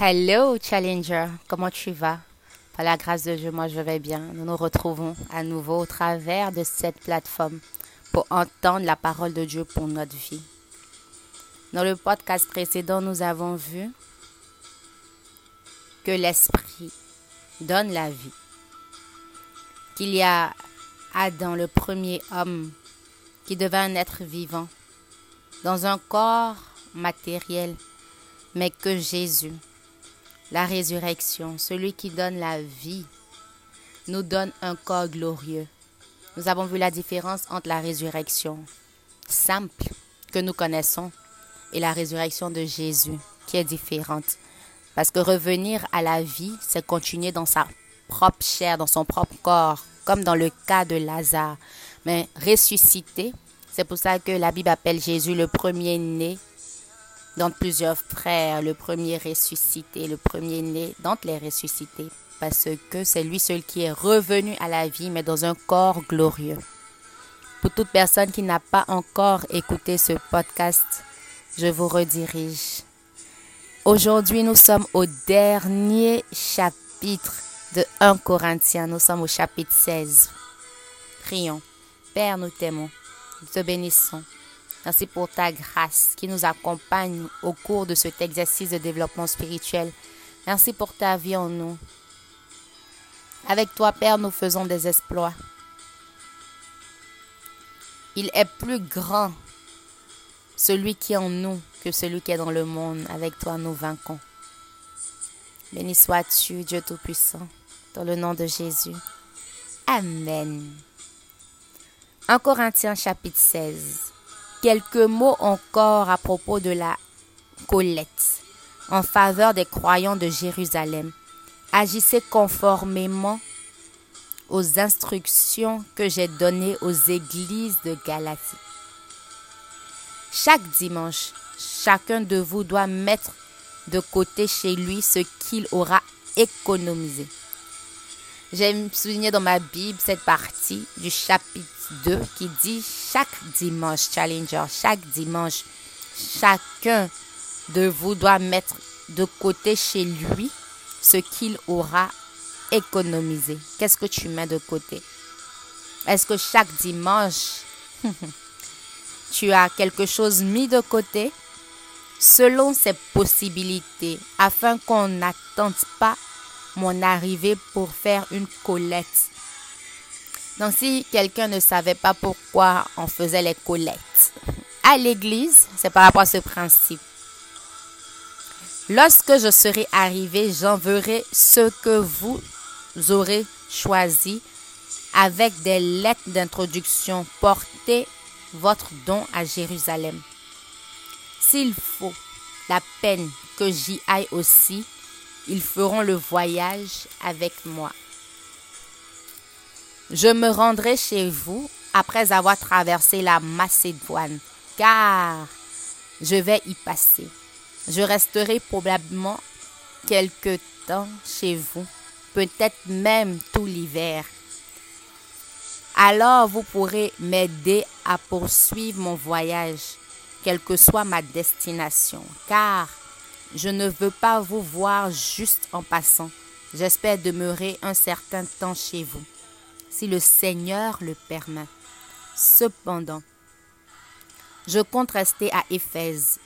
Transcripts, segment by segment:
Hello Challenger, comment tu vas? Par la grâce de Dieu, moi je vais bien. Nous nous retrouvons à nouveau au travers de cette plateforme pour entendre la parole de Dieu pour notre vie. Dans le podcast précédent, nous avons vu que l'esprit donne la vie. Qu'il y a Adam, le premier homme, qui devint un être vivant dans un corps matériel, mais que Jésus, la résurrection, celui qui donne la vie, nous donne un corps glorieux. Nous avons vu la différence entre la résurrection simple que nous connaissons et la résurrection de Jésus qui est différente. Parce que revenir à la vie, c'est continuer dans sa propre chair, dans son propre corps, comme dans le cas de Lazare. Mais ressusciter, c'est pour ça que la Bible appelle Jésus le premier-né d'entre plusieurs frères, le premier ressuscité, le premier né d'entre les ressuscités, parce que c'est lui seul qui est revenu à la vie, mais dans un corps glorieux. Pour toute personne qui n'a pas encore écouté ce podcast, je vous redirige. Aujourd'hui, nous sommes au dernier chapitre de 1 Corinthiens, nous sommes au chapitre 16. Prions. Père, nous t'aimons, nous te bénissons. Merci pour ta grâce qui nous accompagne au cours de cet exercice de développement spirituel. Merci pour ta vie en nous. Avec toi, Père, nous faisons des exploits. Il est plus grand celui qui est en nous que celui qui est dans le monde. Avec toi, nous vainquons. Béni sois-tu, Dieu Tout-Puissant, dans le nom de Jésus. Amen. 1 Corinthiens chapitre 16. Quelques mots encore à propos de la collecte en faveur des croyants de Jérusalem. Agissez conformément aux instructions que j'ai données aux églises de Galatie. Chaque dimanche, chacun de vous doit mettre de côté chez lui ce qu'il aura économisé. J'ai souligné dans ma Bible cette partie du chapitre 2 qui dit chaque dimanche, Challenger, chaque dimanche, chacun de vous doit mettre de côté chez lui ce qu'il aura économisé. Qu'est-ce que tu mets de côté? Est-ce que chaque dimanche, tu as quelque chose mis de côté selon ses possibilités afin qu'on n'attende pas mon arrivée pour faire une collecte. Donc, si quelqu'un ne savait pas pourquoi on faisait les collectes à l'église, c'est par rapport à ce principe. Lorsque je serai arrivé, j'enverrai ce que vous aurez choisi avec des lettres d'introduction. Portez votre don à Jérusalem. S'il faut la peine que j'y aille aussi, ils feront le voyage avec moi. Je me rendrai chez vous après avoir traversé la Macédoine, car je vais y passer. Je resterai probablement quelque temps chez vous, peut-être même tout l'hiver. Alors vous pourrez m'aider à poursuivre mon voyage, quelle que soit ma destination, car je ne veux pas vous voir juste en passant. J'espère demeurer un certain temps chez vous, si le Seigneur le permet. Cependant, je compte rester à Éphèse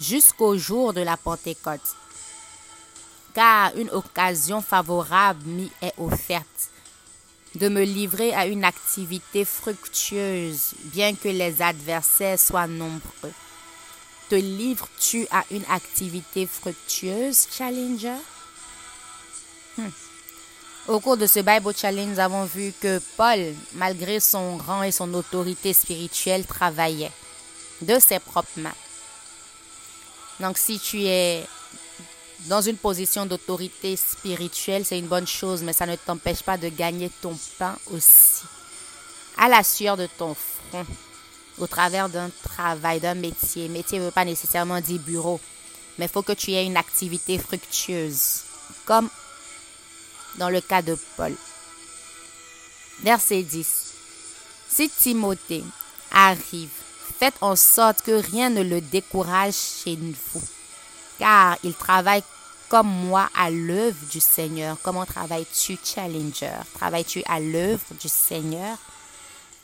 jusqu'au jour de la Pentecôte, car une occasion favorable m'y est offerte de me livrer à une activité fructueuse, bien que les adversaires soient nombreux. Te livres-tu à une activité fructueuse, Challenger? Au cours de ce Bible Challenge, nous avons vu que Paul, malgré son rang et son autorité spirituelle, travaillait de ses propres mains. Donc, si tu es dans une position d'autorité spirituelle, c'est une bonne chose, mais ça ne t'empêche pas de gagner ton pain aussi, à la sueur de ton front. Au travers d'un travail, d'un métier. Métier ne veut pas nécessairement dire bureau, mais il faut que tu aies une activité fructueuse, comme dans le cas de Paul. Verset 10. Si Timothée arrive, faites en sorte que rien ne le décourage chez vous, car il travaille comme moi à l'œuvre du Seigneur. Comment travailles-tu, Challenger? Travailles-tu à l'œuvre du Seigneur?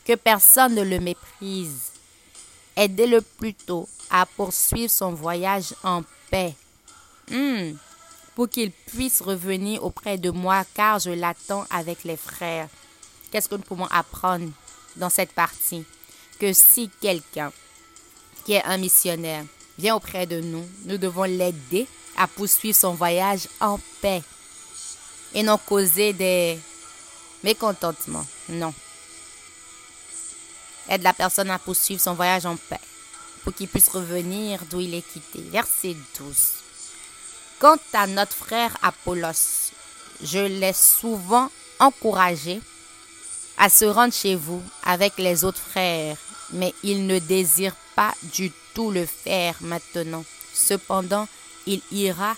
Que personne ne le méprise. Aidez-le plutôt à poursuivre son voyage en paix, pour qu'il puisse revenir auprès de moi, car je l'attends avec les frères. Qu'est-ce que nous pouvons apprendre dans cette partie? Que si quelqu'un qui est un missionnaire vient auprès de nous, nous devons l'aider à poursuivre son voyage en paix et non causer des mécontentements. Non. Aide la personne à poursuivre son voyage en paix pour qu'il puisse revenir d'où il est quitté. Verset 12. Quant à notre frère Apollos, je l'ai souvent encouragé à se rendre chez vous avec les autres frères, mais il ne désire pas du tout le faire maintenant. Cependant, il ira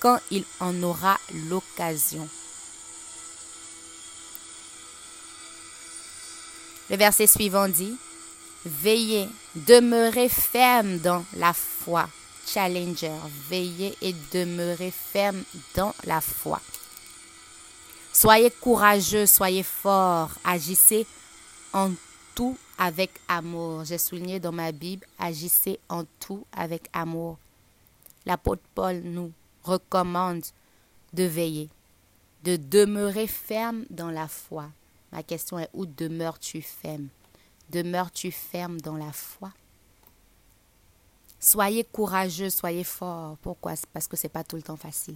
quand il en aura l'occasion. Le verset suivant dit, « Veillez, demeurez ferme dans la foi. » Challenger, veillez et demeurez ferme dans la foi. Soyez courageux, soyez forts, agissez en tout avec amour. J'ai souligné dans ma Bible, agissez en tout avec amour. L'apôtre Paul nous recommande de veiller, de demeurer ferme dans la foi. Ma question est, où demeures-tu ferme? Demeures-tu ferme dans la foi? Soyez courageux, soyez forts. Pourquoi? Parce que ce n'est pas tout le temps facile.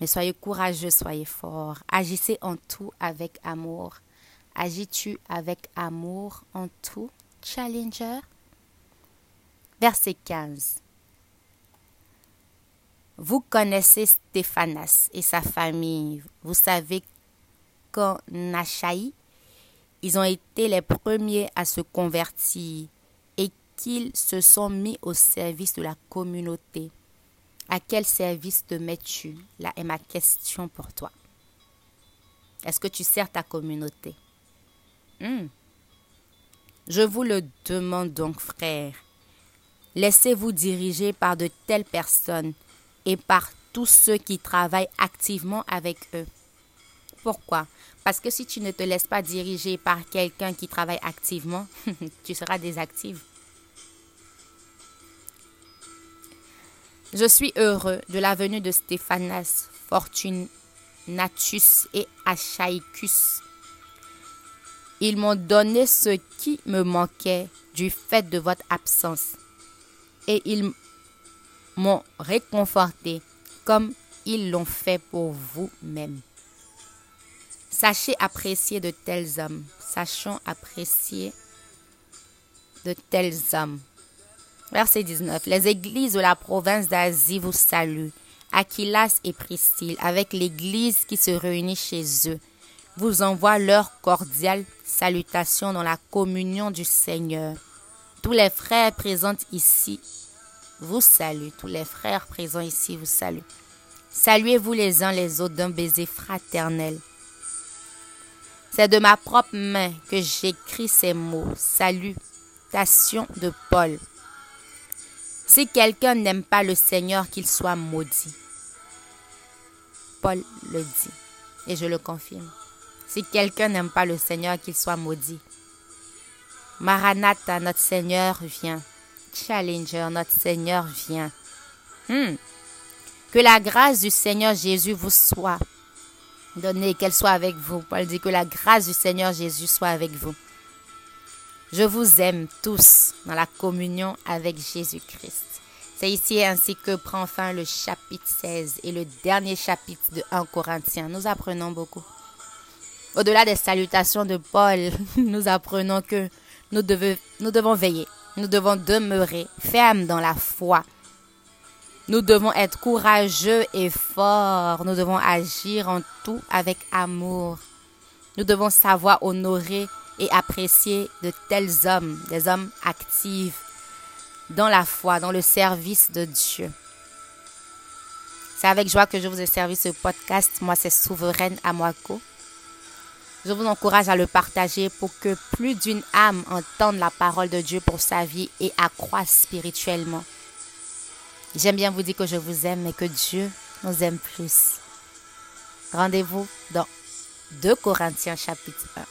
Mais soyez courageux, soyez forts. Agissez en tout avec amour. Agis-tu avec amour en tout? Challenger. Verset 15. Vous connaissez Stéphanas et sa famille. Vous savez qu'en Achaïe, ils ont été les premiers à se convertir et qu'ils se sont mis au service de la communauté. À quel service te mets-tu? Là est ma question pour toi. Est-ce que tu sers ta communauté? Je vous le demande donc, frères. Laissez-vous diriger par de telles personnes et par tous ceux qui travaillent activement avec eux. Pourquoi? Parce que si tu ne te laisses pas diriger par quelqu'un qui travaille activement, tu seras désactive. Je suis heureux de la venue de Stéphanas, Fortunatus et Achaïcus. Ils m'ont donné ce qui me manquait du fait de votre absence et ils m'ont réconforté comme ils l'ont fait pour vous-même. Sachons apprécier de tels hommes. Verset 19. Les églises de la province d'Asie vous saluent. Aquilas et Priscille, avec l'église qui se réunit chez eux, vous envoient leurs cordiales salutations dans la communion du Seigneur. Tous les frères présents ici vous saluent. Tous les frères présents ici vous saluent. Saluez-vous les uns les autres d'un baiser fraternel. C'est de ma propre main que j'écris ces mots. Salutations de Paul. Si quelqu'un n'aime pas le Seigneur, qu'il soit maudit. Paul le dit et je le confirme. Si quelqu'un n'aime pas le Seigneur, qu'il soit maudit. Maranatha, notre Seigneur vient. Challenger, notre Seigneur vient. Que la grâce du Seigneur Jésus vous soit donnée, qu'elle soit avec vous. Paul dit que la grâce du Seigneur Jésus soit avec vous. Je vous aime tous dans la communion avec Jésus-Christ. C'est ici ainsi que prend fin le chapitre 16 et le dernier chapitre de 1 Corinthiens. Nous apprenons beaucoup. Au-delà des salutations de Paul, nous apprenons que nous devons veiller. Nous devons demeurer fermes dans la foi. Nous devons être courageux et forts. Nous devons agir en tout avec amour. Nous devons savoir honorer et apprécier de tels hommes, des hommes actifs dans la foi, dans le service de Dieu. C'est avec joie que je vous ai servi ce podcast. Moi, c'est Souveraine Amwako. Je vous encourage à le partager pour que plus d'une âme entende la parole de Dieu pour sa vie et accroisse spirituellement. J'aime bien vous dire que je vous aime et que Dieu nous aime plus. Rendez-vous dans 2 Corinthiens chapitre 1.